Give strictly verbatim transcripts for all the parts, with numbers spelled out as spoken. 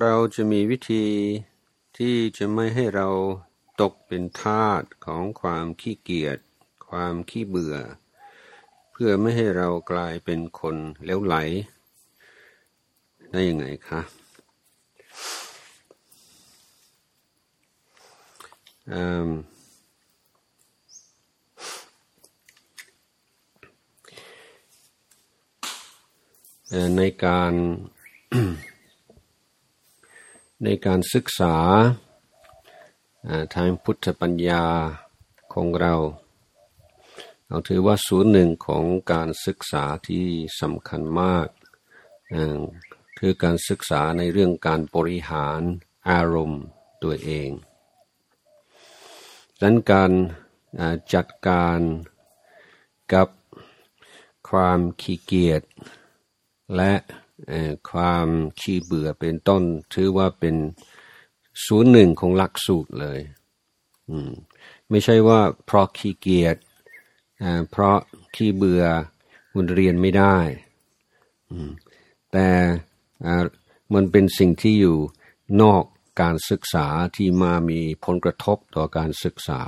เราจะมีวิธีที่จะไม่ให้เราตกเป็นทาสของความขี้เกียจความขี้เบื่อเพื่อไม่ให้เรากลายเป็นคนเหลวไหลได้ยังไงคะอืมในการในการศึกษาทางพุทธปัญญาของเราเราถือว่าศูนย์หนึ่งของการศึกษาที่สำคัญมากคือการศึกษาในเรื่องการบริหารอารมณ์ตัวเองดังนั้นการจัดการกับความขี้เกียจและความขี้เบื่อเป็นต้นถือว่าเป็นศูนย์หนึ่งของหลักสูตรเลยไม่ใช่ว่าเพราะขี้เกียจเพราะขี้เบื่อมันเรียนไม่ได้แต่มันเป็นสิ่งที่อยู่นอกการศึกษาที่มามีผลกระทบต่อการศึกษา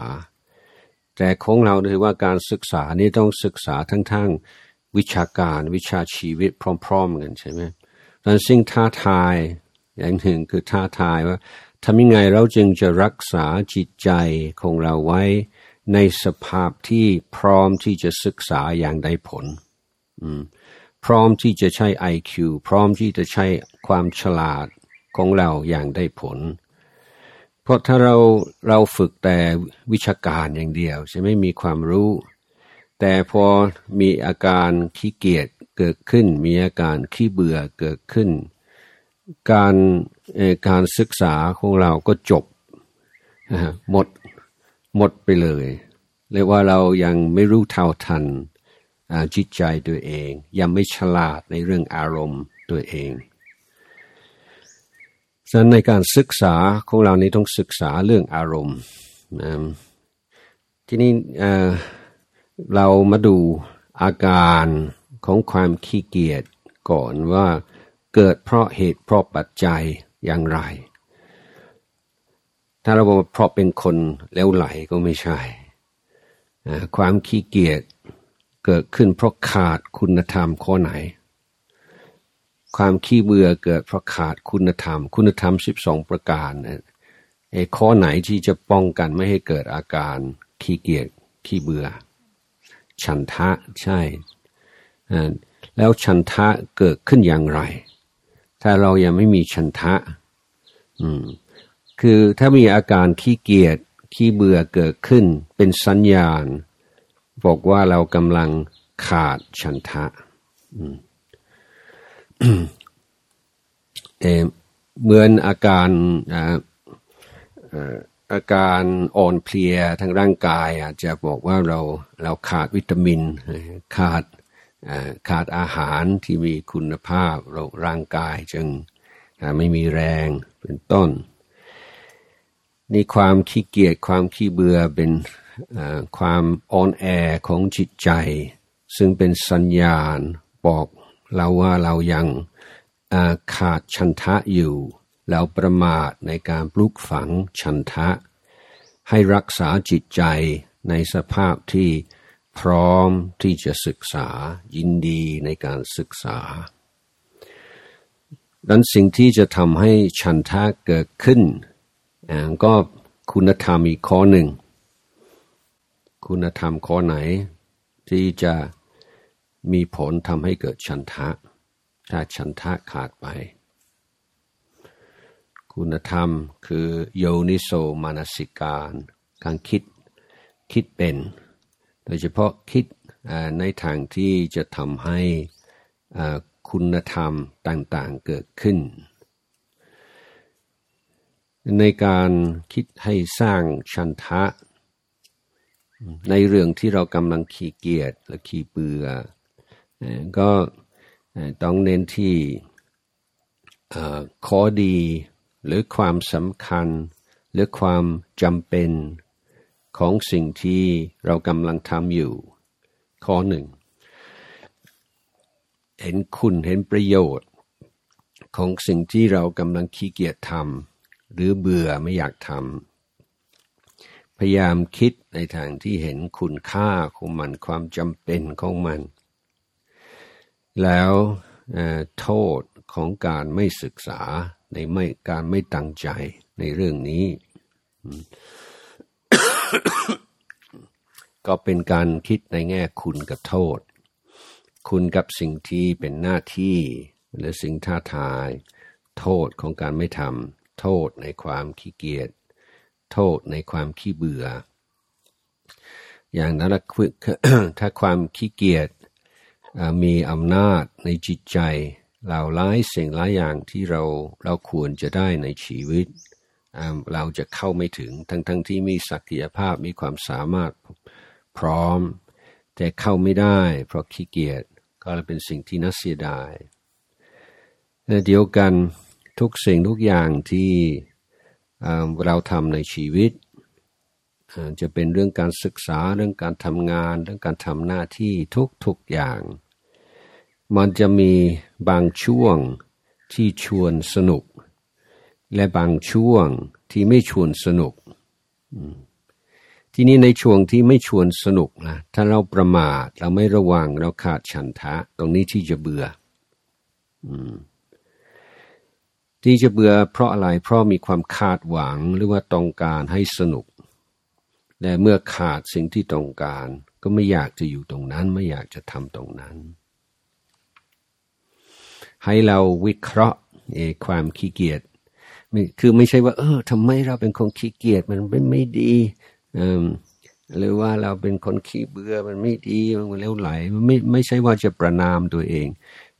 แต่ของเราถือว่าการศึกษานี่ต้องศึกษาทั้งๆวิชาการวิชาชีวิตพร้อมๆกันใช่ไหมดังนั้นสิ่งท้าทายอย่างหนึ่งคือท้าทายว่าทำยังไงเราจึงจะรักษาจิตใจของเราไว้ในสภาพที่พร้อมที่จะศึกษาอย่างได้ผลพร้อมที่จะใช้ ไอ คิว พร้อมที่จะใช้ความฉลาดของเราอย่างได้ผลเพราะถ้าเราเราฝึกแต่วิชาการอย่างเดียวจะไม่มีความรู้แต่พอมีอาการขี้เกียจเกิดขึ้นมีอาการขี้เบื่อเกิดขึ้นการการศึกษาของเราก็จบหมดหมดไปเลยเรียกว่าเรายังไม่รู้เท่าทันจิตใจตัวเองยังไม่ฉลาดในเรื่องอารมณ์ตัวเองฉะนั้นในการศึกษาของเรานี้ต้องศึกษาเรื่องอารมณ์ที่นี่เรามาดูอาการของความขี้เกียจก่อนว่าเกิดเพราะเหตุเพราะปัจจัยอย่างไรถ้าเราบอกว่าเพราะเป็นคนเหลวไหลก็ไม่ใช่ความขี้เกียจเกิดขึ้นเพราะขาดคุณธรรมข้อไหนความขี้เบื่อเกิดเพราะขาดคุณธรรมคุณธรรมสิบสองประการไอ้ข้อไหนที่จะป้องกันไม่ให้เกิดอาการขี้เกียจขี้เบื่อฉันทะใช่แล้วฉันทะเกิดขึ้นอย่างไรถ้าเรายังไม่มีฉันทะอืมคือถ้ามีอาการขี้เกียจขี้เบื่อเกิดขึ้นเป็นสัญญาณบอกว่าเรากำลังขาดฉันทะอืม เอ่อ เหมือนอาการอ่าอาการอ่อนเพลียทางร่างกายอาจจะบอกว่าเราเราขาดวิตามินขาดขาดอาหารที่มีคุณภาพร่างกายจึงไม่มีแรงเป็นต้นนี่ความขี้เกียจความขี้เบื่อเป็นความอ่อนแอของจิตใจซึ่งเป็นสัญญาณบอกเราว่าเรายังขาดฉันทะอยู่เราประมาทในการปลูกฝังฉันทะให้รักษาจิตใจในสภาพที่พร้อมที่จะศึกษายินดีในการศึกษาดังนั้นสิ่งที่จะทำให้ฉันทะเกิดขึ้นก็คุณธรรมอีกข้อหนึ่งคุณธรรมข้อไหนที่จะมีผลทำให้เกิดฉันทะถ้าฉันทะขาดไปคุณธรรมคือโยนิโสมนสิการการคิดคิดเป็นโดยเฉพาะคิดในทางที่จะทำให้คุณธรรมต่างๆเกิดขึ้นในการคิดให้สร้างฉันทะในเรื่องที่เรากำลังขี้เกียจและขี้เบื่อก็ต้องเน้นที่ข้อดีหรือความสำคัญหรือความจำเป็นของสิ่งที่เรากำลังทำอยู่ข้อหนึ่งเห็นคุณเห็นประโยชน์ ของสิ่งที่เรากำลังขี้เกียจทำหรือเบื่อไม่อยากทำพยายามคิดในทางที่เห็นคุณค่าของมันความจำเป็นของมันแล้วโทษของการไม่ศึกษาในไม่การไม่ตั้งใจในเรื่องนี้ ก็เป็นการคิดในแง่คุณกับโทษคุณกับสิ่งที่เป็นหน้าที่หรือสิ่งท้าทายโทษของการไม่ทำโทษในความขี้เกียจโทษในความขี้เบื่ออย่างนั้นถ้าความขี้เกียจมีอำนาจในจิตใจหลายหลายสิ่งหลายอย่างที่เราเราควรจะได้ในชีวิตเราจะเข้าไม่ถึงทั้งทั้งที่มีศักยภาพมีความสามารถพร้อมแต่เข้าไม่ได้เพราะขี้เกียจก็เลยเป็นสิ่งที่น่าเสียดายในเดียวกันทุกสิ่งทุกอย่างที่เราทำในชีวิตจะเป็นเรื่องการศึกษาเรื่องการทำงานเรื่องการทำหน้าที่ทุกๆอย่างมันจะมีบางช่วงที่ชวนสนุกและบางช่วงที่ไม่ชวนสนุกทีนี้ในช่วงที่ไม่ชวนสนุกนะถ้าเราประมาทเราไม่ระวังเราขาดฉันทะตรงนี้ที่จะเบื่อที่จะเบื่อเพราะอะไรเพราะมีความคาดหวังหรือว่าต้องการให้สนุกแต่เมื่อขาดสิ่งที่ต้องการก็ไม่อยากจะอยู่ตรงนั้นไม่อยากจะทำตรงนั้นให้เราวิเคราะห์ความขี้เกียจคือไม่ใช่ว่าเออทำไมเราเป็นคนขี้เกียจมันไม่ไม่ดีหรือว่าเราเป็นคนขี้เบื่อมันไม่ดีมันเลวไหลมันไม่ไม่ใช่ว่าจะประณามตัวเอง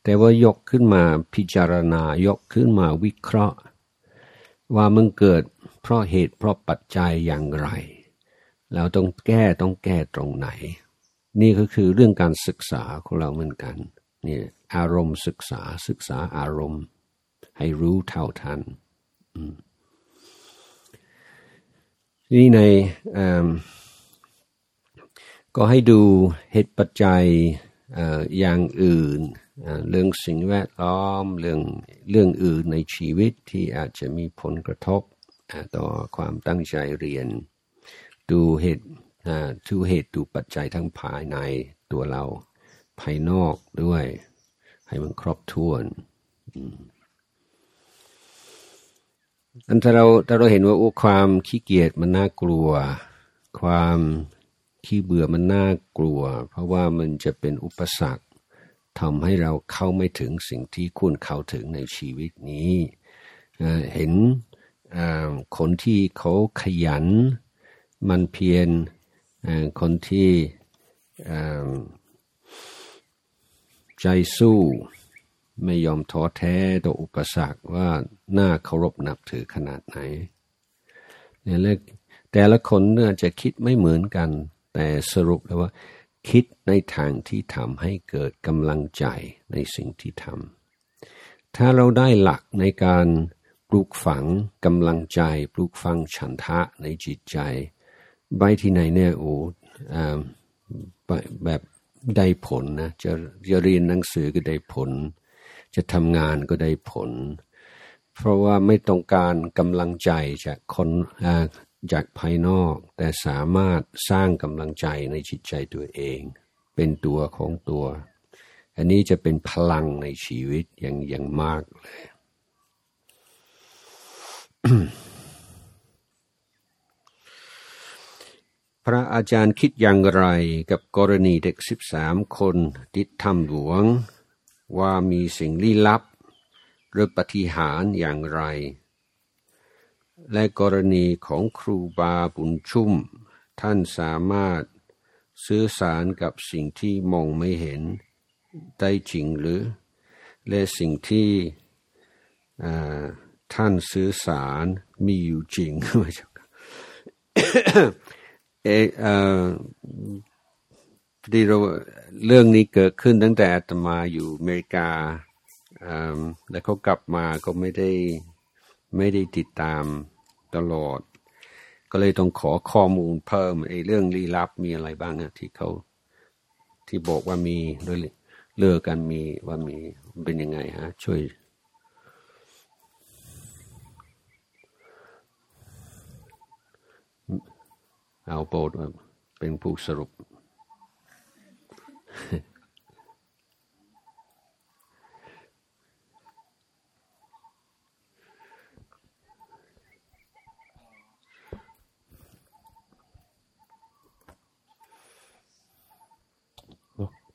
แต่ว่ายกขึ้นมาพิจารณายกขึ้นมาวิเคราะห์ว่ามันเกิดเพราะเหตุเพราะปัจจัยอย่างไรเราต้องแก้ต้องแก้ตรงไหนนี่ก็คือเรื่องการศึกษาของเราเหมือนกันนี่อารมณ์ศึกษาศึกษาอารมณ์ให้รู้เท่าทันนี่ในก็ให้ดูเหตุปัจจัยอย่างอื่นเรื่องสิ่งแวดล้อมเรื่องเรื่องอื่นในชีวิตที่อาจจะมีผลกระทบต่อความตั้งใจเรียนดูเหตุดูเหตุดูปัจจัยทั้งภายในตัวเราภายนอกด้วยให้มันครอบถ้วนอันถ้าเราถ้าเราเห็นว่าโอ้ความขี้เกียจมันน่ากลัวความขี้เบื่อมันน่ากลัวเพราะว่ามันจะเป็นอุปสรรคทำให้เราเข้าไม่ถึงสิ่งที่ควรเข้าถึงในชีวิตนี้เห็นคนที่เขาขยันมันเพียรคนที่ใจสู้ไม่ยอมท้อแท้ต่ออุปสรรคว่าน่าเคารพนับถือขนาดไหนเนี่ยแหละแต่ละคนน่าจะคิดไม่เหมือนกันแต่สรุปแล้วว่าคิดในทางที่ทำให้เกิดกำลังใจในสิ่งที่ทำถ้าเราได้หลักในการปลูกฝังกำลังใจปลูกฝังฉันทะในจิตใจไปที่ไหนเนี่ยโอ้แบบได้ผลนะจะจะเรียนหนังสือก็ได้ผลจะทำงานก็ได้ผลเพราะว่าไม่ต้องการกำลังใจจากคนจากภายนอกแต่สามารถสร้างกำลังใจในจิตใจตัวเองเป็นตัวของตัวอันนี้จะเป็นพลังในชีวิตอย่างอย่างมากเลย พระอาจารย์คิดอย่างไรกับกรณีเด็กสิบสามคนติดถ้ำหลวงว่ามีสิ่งลี้ลับหรือปาฏิหาริย์อย่างไรและกรณีของครูบาบุญชุ่มท่านสามารถสื่อสารกับสิ่งที่มองไม่เห็นได้จริงหรือและสิ่งที่ท่านสื่อสารมีอยู่จริงไหมครับเออที่เราเรื่องนี้เกิดขึ้นตั้งแต่อาตมาอยู่อเมริกาแล้วเขากลับมาก็ไม่ได้ไม่ได้ติดตามตลอดก็เลยต้องขอข้อมูลเพิ่มไอ้เรื่องลี้ลับมีอะไรบ้างอะที่เขาที่บอกว่ามีด้วยเลือกันมีว่ามีเป็นยังไงฮะช่วย เอาโปรดเป็นผู้สรุป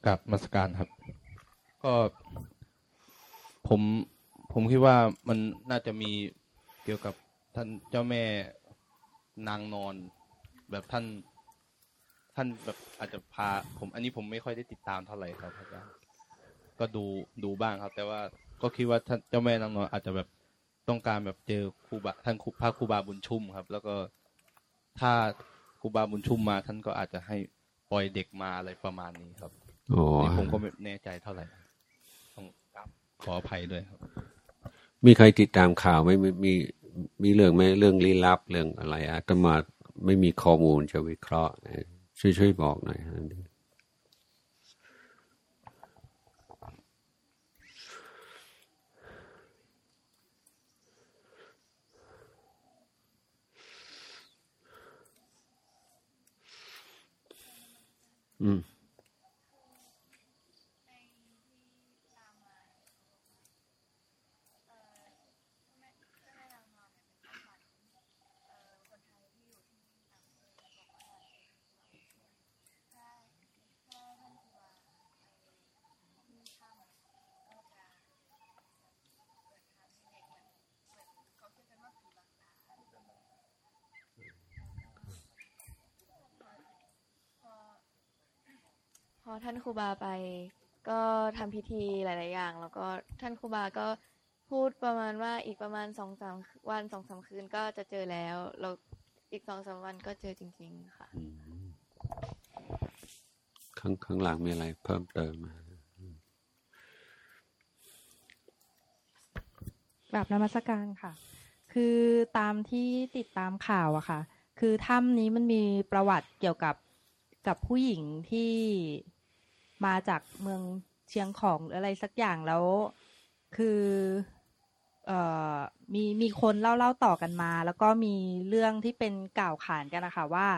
กับมัสการครับก็ผมผมคิดว่ามันน่าจะมีเกี่ยวกับท่านเจ้าแม่นางนอนแบบท่านท่านแบบอาจจะพาผมอันนี้ผมไม่ค่อยได้ติดตามเท่าไหร่ครับอาจารย์ก็ดูดูบ้างครับแต่ว่าก็คิดว่าท่านเจ้าแม่นางนอนอาจจะแบบต้องการแบบเจอครูบาท่านพระครูบาบุญชุ่มครับแล้วก็ถ้าครูบาบุญชุ่มมาท่านก็อาจจะให้ปล่อยเด็กมาอะไรประมาณนี้ครับนี่ผมก็ไม่แน่ใจเท่าไหร่ต้องขออภัยด้วยครับมีใครติดตามข่าวไหมมีมีเรื่องไหมเรื่องลี้ลับเรื่องอะไรอาตมาไม่มีข้อมูลจะวิเคราะห์ช่วยช่วยบอกหน่อยฮะอืมพอท่านครูบาไปก็ทำพิธีหลายๆอย่างแล้วก็ท่านครูบาก็พูดประมาณว่าอีกประมาณ สองถึงสาม วัน สองถึงสาม คืนก็จะเจอแล้วแล้วอีก สองถึงสาม วันก็เจอจริงๆค่ะข้างข้างหลังมีอะไรเพิ่มเติมกราบนมัสการค่ะคือตามที่ติดตามข่าวอะค่ะคือถ้ำนี้มันมีประวัติเกี่ยวกับกับผู้หญิงที่มาจากเมืองเชียงของหรืออะไรสักอย่างแล้วคือเอ่อมีมีคนเล่าเล่าต่อกันมาแล้วก็มีเรื่องที่เป็นกล่าวขานกันนะคะว่า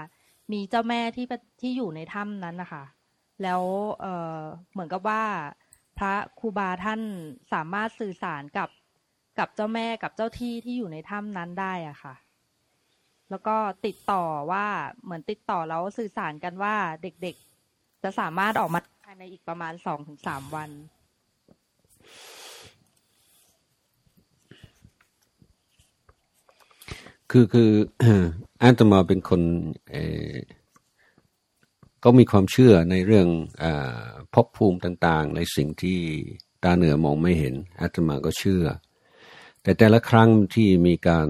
มีเจ้าแม่ที่ที่อยู่ในถ้ำนั้นนะคะแล้วเอ่อเหมือนกับว่าพระครูบาท่านสามารถสื่อสารกับกับเจ้าแม่กับเจ้าที่ที่อยู่ในถ้ำนั้นได้อ่ะค่ะแล้วก็ติดต่อว่าเหมือนติดต่อแล้วสื่อสารกันว่าเด็กๆจะสามารถออกมาภายในอีกประมาณ สองถึงสาม วันคือคืออาตมาเป็นคนเอ่อก็มีความเชื่อในเรื่องอ่าภพภูมิต่างๆในสิ่งที่ตาเหนือมองไม่เห็นอาตมาก็เชื่อแต่แต่ละครั้งที่มีการ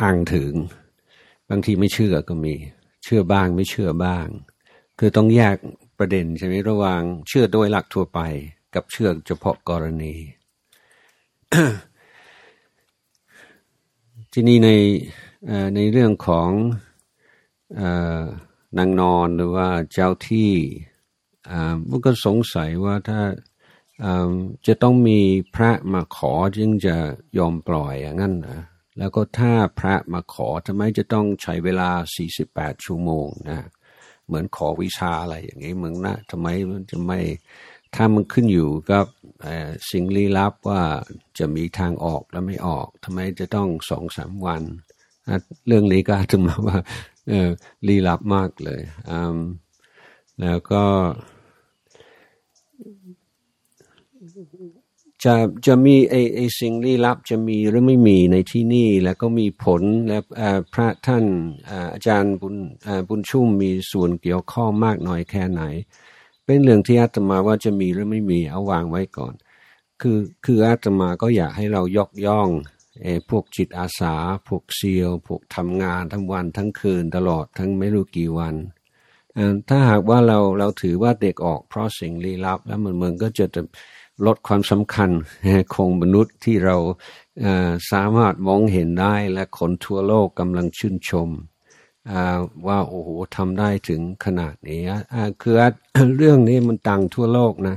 อ้างถึงบางทีไม่เชื่อก็มีเชื่อบ้างไม่เชื่อบ้างคือต้องแยกประเด็นใช่ไหมระหว่างเชื่อโดยหลักทั่วไปกับเชื่อเฉพาะกรณี ที่นี่ในในเรื่องของนางนอนหรือว่าเจ้าที่ผมก็สงสัยว่าถ้าจะต้องมีพระมาขอจึงจะยอมปล่อยอย่างนั้นนะแล้วก็ถ้าพระมาขอทำไมจะต้องใช้เวลาสี่สิบแปดชั่วโมงนะเหมือนขอวิชาอะไรอย่างนี้มึงนะทำไมมันจะไม่ถ้ามันขึ้นอยู่กับสิ่งลี้ลับว่าจะมีทางออกแล้วไม่ออกทำไมจะต้อง สองถึงสาม วันเรื่องนี้ก็ถึงมาว่าลี้ลับมากเลยแล้วก็จะจะมีไอไอสิ่งลี้ลับจะมีหรือไม่มีในที่นี่แล้วก็มีผลและพระท่านอาจารย์บุญบุญชุ่มมีส่วนเกี่ยวข้องมากน้อยแค่ไหนเป็นเรื่องที่อาตมาว่าจะมีหรือไม่มีเอาวางไว้ก่อนคือคืออาตมาก็อยากให้เรายกย่องไอพวกจิตอาสาพวกเซียวพวกทำงานทั้งวันทั้งคืนตลอดทั้งไม่รู้กี่วันถ้าหากว่าเราเราถือว่าเด็กออกเพราะสิ่งลี้ลับแล้วมันมันก็จะลดความสำคัญของมนุษย์ที่เราสามารถมองเห็นได้และคนทั่วโลกกำลังชื่นชมว่าโอ้โหทำได้ถึงขนาดนี้คือเรื่องนี้มันต่างทั่วโลกนะ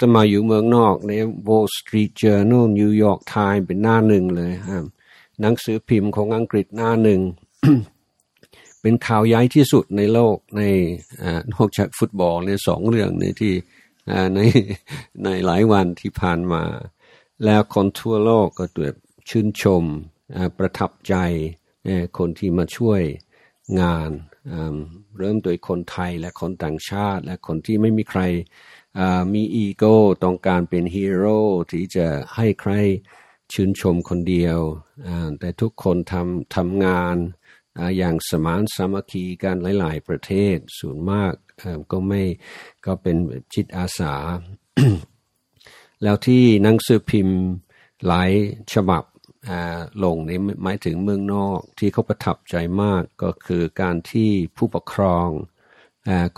จะมาอยู่เมืองนอกใน Wall Street Journal New York Times เป็นหน้าหนึ่งเลยหนังสือพิมพ์ของอังกฤษหน้าหนึ่ง เป็นข่าวย้ายที่สุดในโลกในนอกจากฟุตบอลในสองเรื่องในที่ในในหลายวันที่ผ่านมาแล้วคนทั่วโลกก็ด้วยชื่นชมประทับใจคนที่มาช่วยงานเริ่มโดยคนไทยและคนต่างชาติและคนที่ไม่มีใครมีอีโก้ต้องการเป็นฮีโร่ที่จะให้ใครชื่นชมคนเดียวแต่ทุกคนทำทำงานอย่างสมานสามัคคีกันหลายๆประเทศส่วนมากก็ไม่ก็เป็นจิตอาสา แล้วที่หนังสือพิมพ์หลายฉบับลงนี่หมายถึงเมืองนอกที่เขาประทับใจมากก็คือการที่ผู้ปกครอง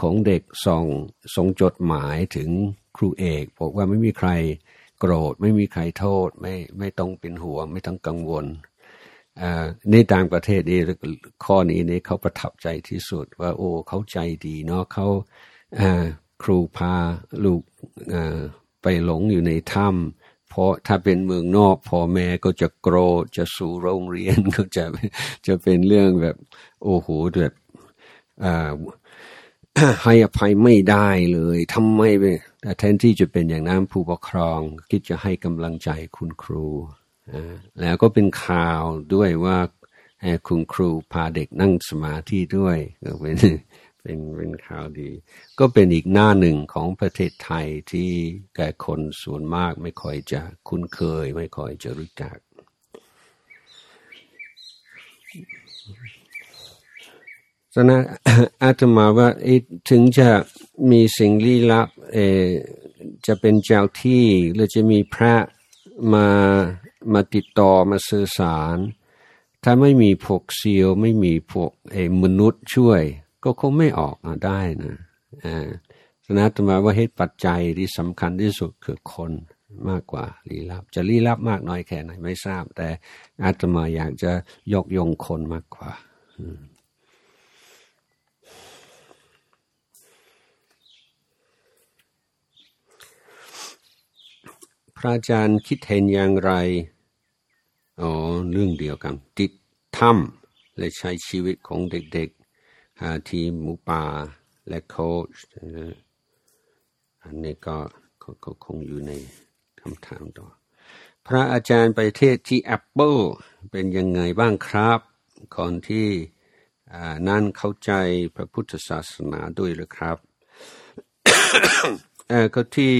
ของเด็กส่งส่งจดหมายถึงครูเอกบอกว่าไม่มีใครโกรธไม่มีใครโทษไม่ไม่ต้องเป็นห่วงไม่ต้องกังวลในต่างประเทศนี่ข้อนี้นี่เขาประทับใจที่สุดว่าโอ้เขาใจดีเนาะเขาครูพาลูกไปหลงอยู่ในถ้ำเพราะถ้าเป็นเมืองนอกพ่อแม่ก็จะโกรธจะสู่โรงเรียนก็จะจะเป็นเรื่องแบบโอ้โหแบบให้อภัยไม่ได้เลยทำไมไปแต่แทนที่จะเป็นอย่างนั้นผู้ปกครองคิดจะให้กำลังใจคุณครูแล้วก็เป็นข่าวด้วยว่าคุณครูพาเด็กนั่งสมาธิด้วยก็เป็นเป็นเป็นข่าวดีก็เป็นอีกหน้าหนึ่งของประเทศไทยที่แก่คนส่วนมากไม่ค่อยจะคุ้นเคยไม่ค่อยจะรู้จักฉะนั้นอาตมาว่าถึงจะมีสิ่งลี้ลับจะเป็นเจ้าที่หรือจะมีพระมามาติดต่อมาสื่อสารถ้าไม่มีพวกเซียวไม่มีพวกไอ้มนุษย์ช่วยก็คงไม่ออกมาได้นะอ่าฉะนั้นอาตมาว่าเหตุปัจจัยที่สำคัญที่สุดคือคนมากกว่าลี้ลับจะลี้ลับมากน้อยแค่ไหนไม่ทราบแต่อาตมาอยากจะยกย่องคนมากกว่าอาจารย์คิดเห็นอย่างไรอ๋อเรื่องเดียวกันติดถ้ำและใช้ชีวิตของเด็กๆทีมหมูป่าและโค้ชอันนี้ก็ก็คงอยู่ในคำถามต่อพระอาจารย์ไปเทศที่แอปเปิลเป็นยังไงบ้างครับก่อนที่นั่นเข้าใจพระพุทธศาสนาด้วยหรือครับ ก็ที่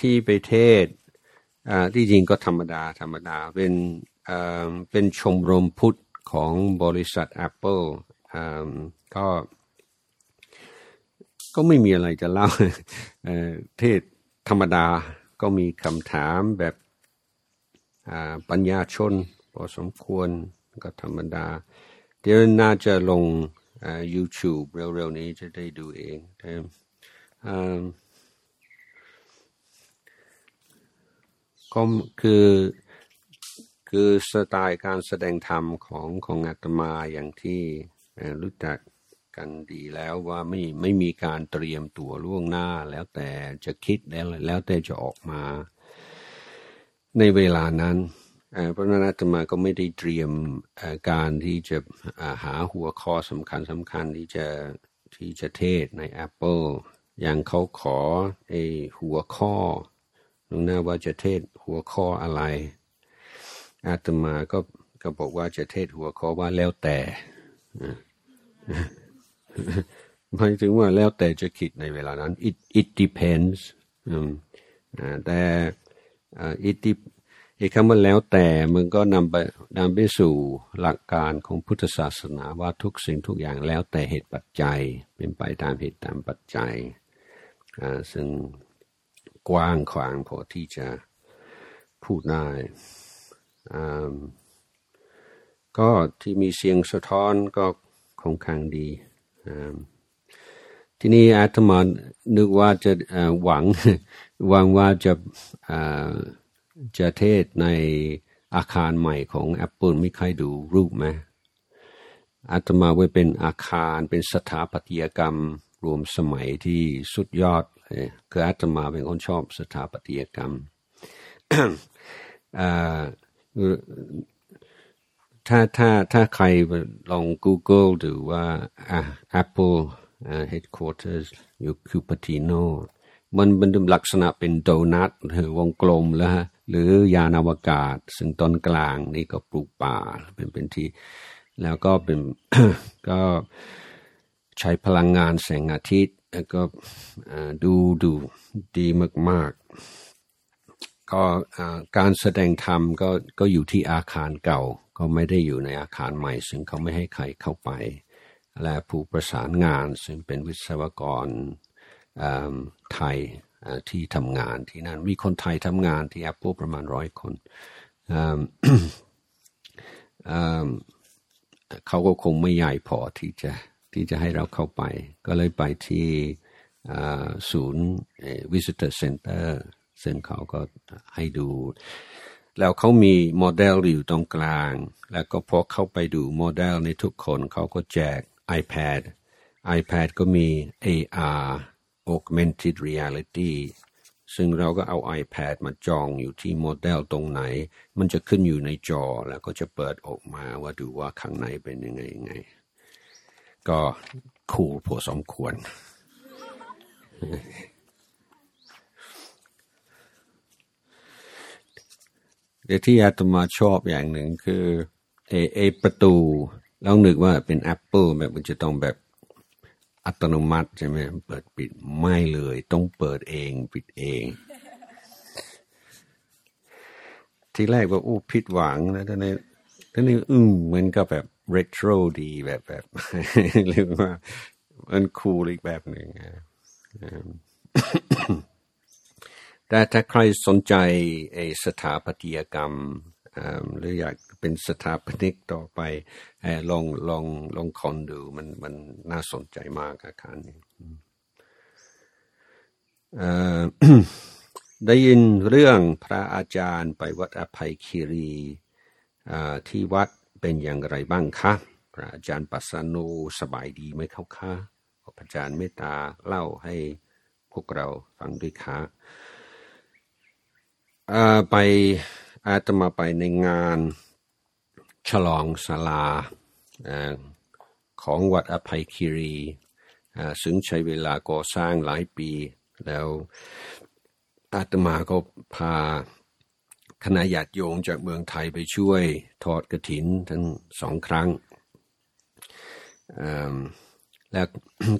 ที่ไปเทศที่จริงก็ธรรมดาธรรมดาเป็นเป็นชมรมพุทธของบริษัท Apple ก็ก็ไม่มีอะไรจะเล่าเทศธรรมดาก็มีคำถามแบบปัญญาชนพอสมควรก็ธรรมดาเดี๋ยวน่าจะลง YouTube เร็วๆนี้จะได้ดูเองก็คือคือสไตล์การแสดงธรรมของของอาตมาอย่างที่รู้จักกันดีแล้วว่าไม่ไม่มีการเตรียมตัวล่วงหน้าแล้วแต่จะคิดแล้วแล้วแต่จะออกมาในเวลานั้นเพราะนั้นอาตมาก็ไม่ได้เตรียมการที่จะหาหัวข้อสำคัญสำคัญที่จะที่จะเทศใน Apple อย่างเขาขอไอ้หัวข้อลงหน้าว่าจะเทศหัวข้ออะไรอาตมาก็ก็บอกว่าจะเทศหัวข้อว่าแล้วแต่หมายถึงว่าแล้วแต่จะคิดในเวลานั้น it it depends แต่ไอ้คำว่าแล้วแต่มันก็นำไปนำไปสู่หลักการของพุทธศาสนาว่าทุกสิ่งทุกอย่างแล้วแต่เหตุปัจจัยเป็นไปตามเหตุตามปัจจัยซึ่งกว้างขวางพอที่จะพูดได้ก็ที่มีเสียงสะท้อนก็คงค้างดีที่นี่อาตมานึกว่าจะหวังหวังว่าจะจะเทศในอาคารใหม่ของ Apple ไม่ใครดูรูปไหมอาตมาไว้เป็นอาคารเป็นสถาปัตยกรรมรวมสมัยที่สุดยอดคืออาตมาเป็นคนชอบสถาปัตยกรรม เอ่อ ถ้าถ้าถ้าใครลอง Google หรือว่า Apple uh, headquarters อยู่คูปาติโนมันเป็นลักษณะเป็นโดนัทหรือวงกลมแล้วฮะหรือยานอวกาศซึ่งตอนกลางนี่ก็ปลูกป่าเป็นเป็นที่แล้วก็เป็น ก็ใช้พลังงานแสงอาทิตย์แล้วก็ดูดูดีมากๆก็การแสดงธรรมก็ก็อยู่ที่อาคารเก่าก็ไม่ได้อยู่ในอาคารใหม่ซึ่งเขาไม่ให้ใครเข้าไปและผู้ประสานงานซึ่งเป็นวิศวกรไทยที่ทำงานที่นั่นมีคนไทยทำงานที่ Apple ประมาณร้อยคน เขาก็คงไม่ใหญ่พอที่จะที่จะให้เราเข้าไปก็เลยไปที่ศูนย์ Visitor Center ซึ่งเขาก็ให้ดูแล้วเขามีโมเดลอยู่ตรงกลางแล้วก็พอเข้าไปดูโมเดลในทุกคนเขาก็แจก iPad iPad ก็มี เอ อาร์Augmented Reality ซึ่งเราก็เอา iPad มาจองอยู่ที่โมเดลตรงไหนมันจะขึ้นอยู่ในจอแล้วก็จะเปิดออกมาว่าดูว่าข้างในเป็นยังไงยังไงก็คูลพอสมควร เดี๋ยวที่อาตมาชอบอย่างหนึ่งคือไอ้ไอ้ประตูเรานึกว่าเป็น Apple แบบมันจะต้องแบบอัตโนมัติใช่ไหมเปิดปิดไม่เลยต้องเปิดเองปิดเองทีแรกว่าอู้ผิดหวังนะท่านนี่ท่านนี่อืมมันก็แบบเรโทรดีแบบแบบเรียกว่ามันคูลอีกแบบหนึ่งนะ แต่ถ้าใครสนใจไอ้สถาปัตยกรรมหรืออยากเป็นสถาปนิกต่อไปลองลองลองคอนดูมันมันน่าสนใจมากอาคารนี้ได้ยินเรื่องพระอาจารย์ไปวัดอภัยคีรีที่วัดเป็นอย่างไรบ้างคะพระอาจารย์ปัสสานุสบายดีไหมครับคะพระอาจารย์เมตตาเล่าให้พวกเราฟังด้วยค่ะไปอาตมาไปในงานฉลองศาลาของวัดอภัยคีรีซึ่งใช้เวลาก่อสร้างหลายปีแล้วอาตมาก็พาคณะญาติโยมจากเมืองไทยไปช่วยทอดกฐินทั้งสองครั้งและ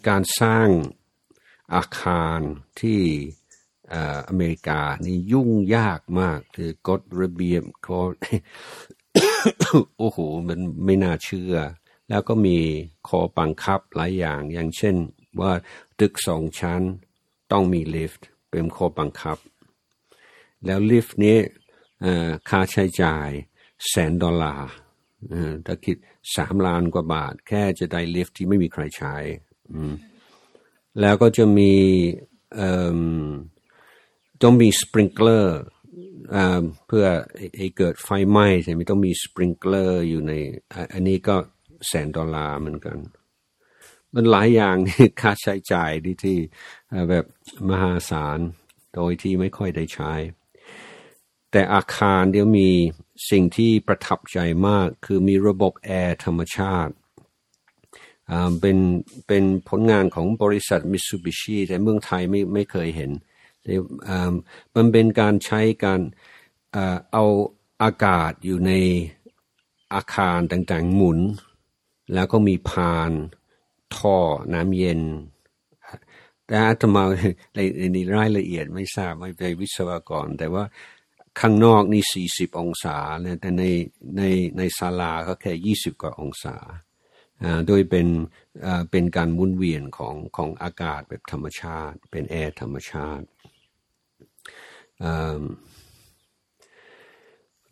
การสร้างอาคารที่อเมริกานี่ยุ่งยากมากคือกฎระเบียบก็ โอ้โหมันไม่น่าเชื่อแล้วก็มีข้อบังคับหลายอย่างอย่างเช่นว่าตึกสองชั้นต้องมีลิฟต์เป็นข้อบังคับแล้วลิฟต์นี้ค่าใช้จ่ายแสนดอลลาร์ถ้าคิดสามล้านกว่าบาทแค่จะได้ลิฟต์ที่ไม่มีใครใช้แล้วก็จะมีต้องมีสปริงเกอร์เพื่อให้เกิดไฟไหม้ใช่ไหมต้องมีสปริงเกอร์อยู่ในอันนี้ก็แสนดอลลาร์เหมือนกันมันหลายอย่างนี่ค่าใช้จ่ายที่ที่แบบมหาศาลโดยที่ไม่ค่อยได้ใช้แต่อาคารเดี๋ยวมีสิ่งที่ประทับใจมากคือมีระบบแอร์ธรรมชาติเป็นเป็นผลงานของบริษัทมิตซูบิชิแต่เมืองไทยไม่ไม่เคยเห็นมันเป็นการใช้การเอาอากาศอยู่ในอาคารต่างๆหมุนแล้วก็มีพานท่อน้ำเย็นแต่อาตมาในในรายละเอียดไม่ทราบไม่เป็นวิศวกรแต่ว่าข้างนอกนี่สี่สิบองศาแต่ในในในศาลาก็แค่ยี่สิบกว่าองศาโดยเป็นเป็นการหมุนเวียนของของอากาศแบบธรรมชาติเป็นแอร์ธรรมชาติ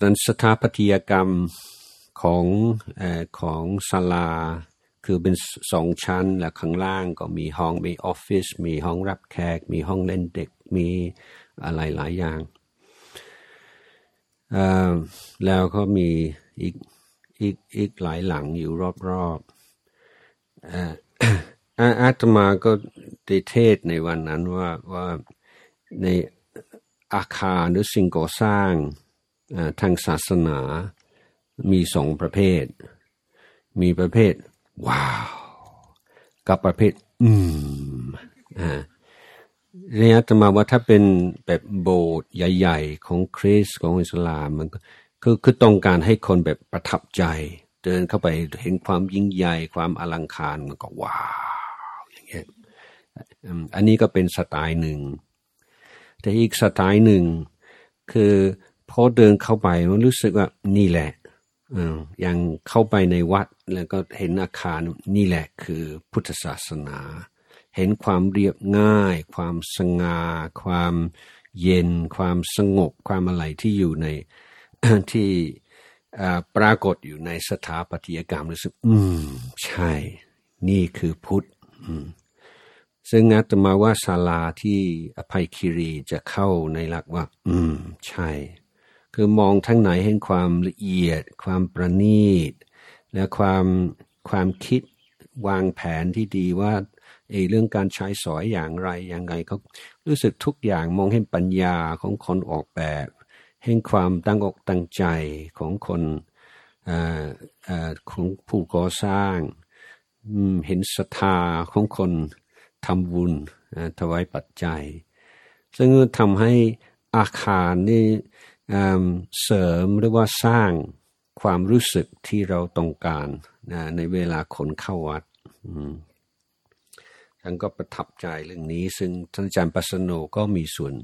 ดังสถาปัตยกรรมของของศาลาคือเป็นสองชั้นและข้างล่างก็มีห้องมีออฟฟิศมีห้องรับแขกมีห้องเล่นเด็กมีอะไรหลายอย่างแล้วก็มีอีกอีกอีกหลายหลังอยู่รอบๆ อ, อาอาตมาก็ได้เทศในวันนั้นว่าว่าในอาคารหรือสิ่งก่อสร้างทางศาสนา มีสองประเภทมีประเภทว้าวกับประเภทอืมอ่าเรียกตามว่าถ้าเป็นแบบโบสถ์ใหญ่ๆของคริสต์ของอิสลามมันก็คือคือต้องการให้คนแบบประทับใจเดินเข้าไปเห็นความยิ่งใหญ่ความอลังการมันก็ว้าวอย่างเงี้ยอันนี้ก็เป็นสไตล์หนึ่งแต่อีกสไตล์หนึ่งคือพอเดินเข้าไปมันรู้สึกว่านี่แหละอย่างเข้าไปในวัดแล้วก็เห็นอาคารนี่แหละคือพุทธศาสนาเห็นความเรียบง่ายความสง่าความเย็นความสงบความอะไรที่อยู่ในที่ปรากฏอยู่ในสถาปัตยกรรมรู้สึกอืมใช่นี่คือพุทธซึ่งอาตมาว่าศาลาที่อภัยคีรีจะเข้าในหลักว่าอืมใช่คือมองทั้งไหนเห็นความละเอียดความประณีตและความความคิดวางแผนที่ดีว่าไอ้เรื่องการใช้สอยอย่างไรอย่างไรก็รู้สึกทุกอย่างมองเห็นปัญญาของคนออกแบบเห็นความตั้งอกตั้งใจของคนเอ่อเอ่อของผู้ก่อสร้างอืมเห็นศรัทธาของคนทำบุญถวายปัจจัยซึ่งทำให้อาคารนี่เสริมหรือว่าสร้างความรู้สึกที่เราต้องการในเวลาคนเข้าวัดท่านก็ประทับใจเรื่องนี้ซึ่งท่านอาจารย์ปัสสโนก็มีส่วน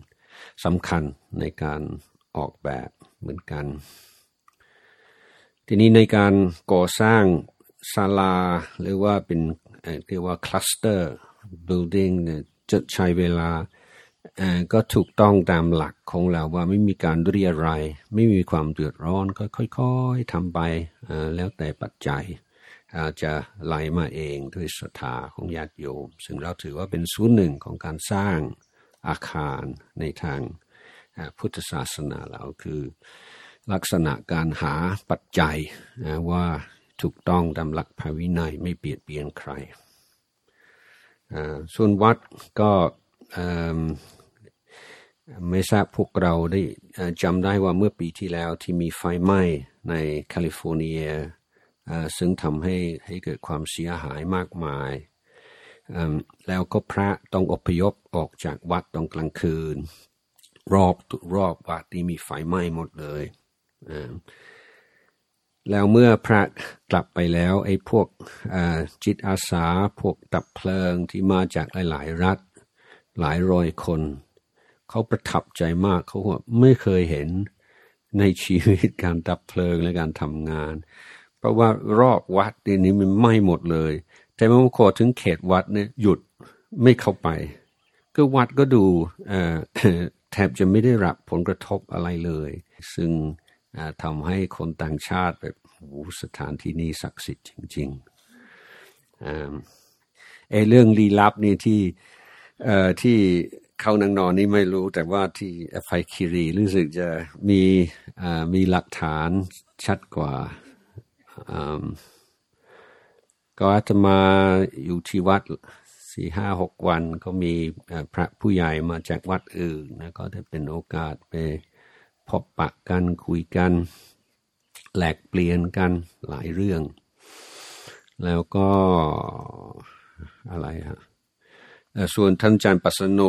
สำคัญในการออกแบบเหมือนกันทีนี้ในการก่อสร้างศาลาหรือว่าเป็นเรียกว่าคลัสเตอร์building เนี่ยจะใช้เวลาก็ถูกต้องตามหลักของเราว่าไม่มีการเรียรัยไม่มีความเดือดร้อนค่อยๆทำไปแล้วแต่ปัจจัยอาจจะไหลมาเองด้วยศรัทธาของญาติโยมซึ่งเราถือว่าเป็นส่วนหนึ่งของการสร้างอาคารในทางพุทธศาสนาเราคือลักษณะการหาปัจจัยว่าถูกต้องตามหลักพระวินัยไม่เบียดเบียนใครส่วนวัดก็ไม่ทราบพวกเราได้จำได้ว่าเมื่อปีที่แล้วที่มีไฟไหม้ในแคลิฟอร์เนียซึ่งทำให้ให้เกิดความเสียหายมากมายแล้วก็พระต้องอพยพออกจากวัดตอนกลางคืนรอบรอบวัดที่มีไฟไหม้หมดเลยแล้วเมื่อพระกลับไปแล้วไอ้พวกจิตอาสาพวกดับเพลิงที่มาจากหลายๆรัฐหลายร้อยคนเขาประทับใจมากเขาว่าไม่เคยเห็นในชีวิตการดับเพลิงและการทำงานเพราะว่ารอบวัดนี้มันไหม้หมดเลยแต่เมื่อขอถึงเขตวัดเนี่ยหยุดไม่เข้าไปก็วัดก็ดูแทบจะไม่ได้รับผลกระทบอะไรเลยซึ่งทำให้คนต่างชาติแบบโอ้สถานที่นี้ศักดิ์สิทธิ์จริงๆไอ้เรื่องลี้ลับนี่ที่ที่เข้านังนอนนี่ไม่รู้แต่ว่าที่อภัยคีรีรู้สึกจะมีมีหลักฐานชัดกว่าก็อาตมาอยู่ที่วัดสี่ห้าหกวันก็มีพระผู้ใหญ่มาจากวัดอื่นนะก็ได้เป็นโอกาสไปพบปะกันคุยกันแลกเปลี่ยนกันหลายเรื่องแล้วก็อะไรฮะส่วนท่านอาจารย์ปัสสโน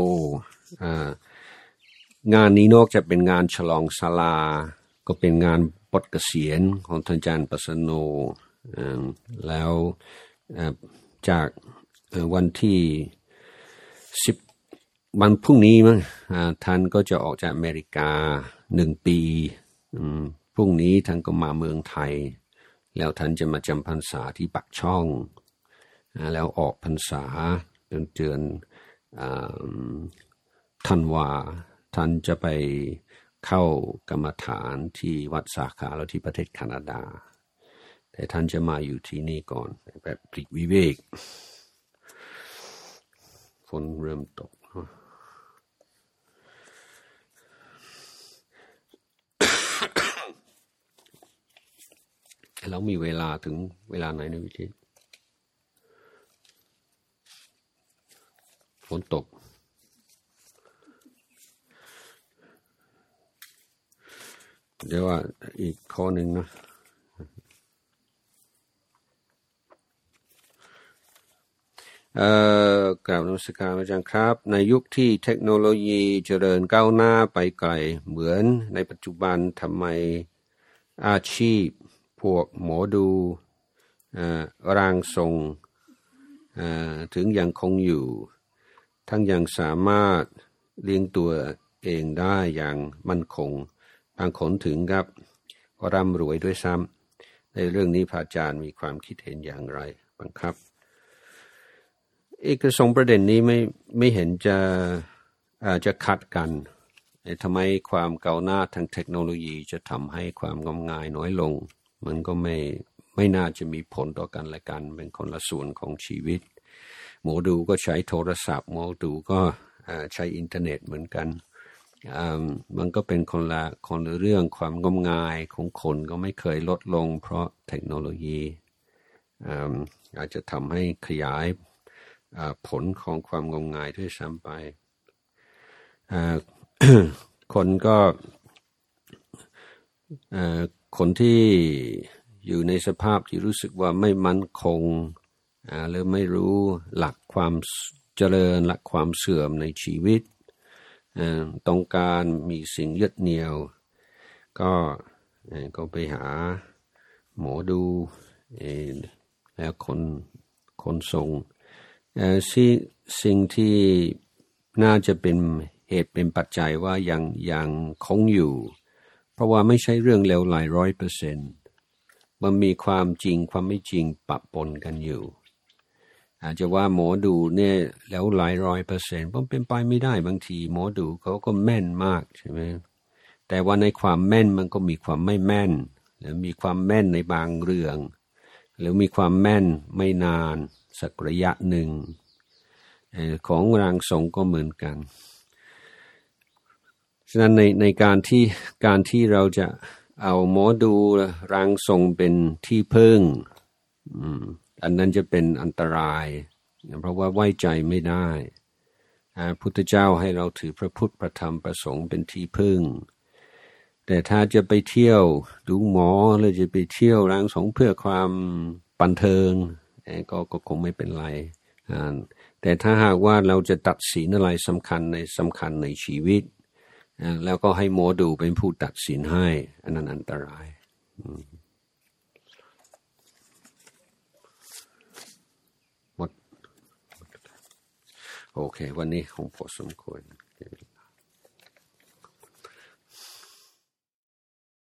งานนี้นอกจากเป็นงานฉลองศาลาก็เป็นงานปลดเกษียณของท่านอาจารย์ปัสสโนแล้วจากวันที่สิบวันพรุ่งนี้มั้งท่านก็จะออกจากอเมริกาหนึ่งปีพรุ่งนี้ท่านก็มาเมืองไทยแล้วท่านจะมาจำพรรษาที่ปักช่องแล้วออกพรรษาเดือนเดือนธันวาท่านจะไปเข้ากรรมฐานที่วัดสาขาแล้วที่ประเทศแคนาดาแต่ท่านจะมาอยู่ที่นี่ก่อนแบบปลีกวิเวกฝนเริ่มตกแล้วมีเวลาถึงเวลาไหนนะวิธีฝนตกเดี๋ยวว่าอีกข้อหนึ่งนะ เอ่อกราบนมัสการอาจารย์ครับในยุคที่เทคโนโลยีเจริญก้าวหน้าไปไกลเหมือนในปัจจุบันทำไมอาชีพพวกหมอดูร่างทรงถึงยังคงอยู่ทั้งยังสามารถเลี้ยงตัวเองได้อย่างมั่นคงบางคนถึงกับร่ำรวยด้วยซ้ำในเรื่องนี้พระอาจารย์มีความคิดเห็นอย่างไรบ้างครับอีกสองประเด็นนี้ไม่ไม่เห็นจะอาจจะขัดกันทำไมความก้าวหน้าทางเทคโนโลยีจะทำให้ความงมงายน้อยลงมันก็ไม่ไม่น่าจะมีผลต่อกันและกันเป็นคนละส่วนของชีวิตหมอดูก็ใช้โทรศัพท์หมอดูก็ใช้อินเทอร์เน็ตเหมือนกันมันก็เป็นคนละคนละเรื่องความงมงายของคนก็ไม่เคยลดลงเพราะเทคโนโลยีอาจจะทำให้ขยายผลของความงมงายด้วยซ้ำไป คนก็คนที่อยู่ในสภาพที่รู้สึกว่าไม่มั่นคงหรือไม่รู้หลักความเจริญหลักความเสื่อมในชีวิตต้องการมีสิ่งยึดเหนี่ยวก็ก็ไปหาหมอดูแล้วคนคนทรงสิ่งที่น่าจะเป็นเหตุเป็นปัจจัยว่ายังยังคงอยู่เพราะว่าไม่ใช่เรื่องเลวร้ายร้อยเปอร์เซ็นต์มันมีความจริงความไม่จริงปะปนกันอยู่อาจจะว่าหมอดูเนี่ยแล้วหลายร้อยเปอร์เซ็นต์มันเป็นไปไม่ได้บางทีหมอดูเขาก็แม่นมากใช่ไหมแต่ว่าในความแม่นมันก็มีความไม่แม่นหรือมีความแม่นในบางเรื่องหรือมีความแม่นไม่นานสักระยะหนึ่งของร่างทรงก็เหมือนกันฉะนั้นในในการที่การที่เราจะเอาหมอดูร่างทรงเป็นที่พึ่งอันนั้นจะเป็นอันตรายเพราะว่าไว้ใจไม่ได้พุทธเจ้าให้เราถือพระพุทธพระธรรมพระสงฆ์เป็นที่พึ่งแต่ถ้าจะไปเที่ยวดูหมอหรือจะไปเที่ยวร่างทรงเพื่อความบันเทิงก็ก็คงไม่เป็นไรแต่ถ้าหากว่าเราจะตัดสินอะไรสำคัญในสำคัญในชีวิตแล้วก็ให้หมอดูเป็นผู้ตัดสินให้อันนั้นอันตรายหมดโอเควันนี้คงพอสมควร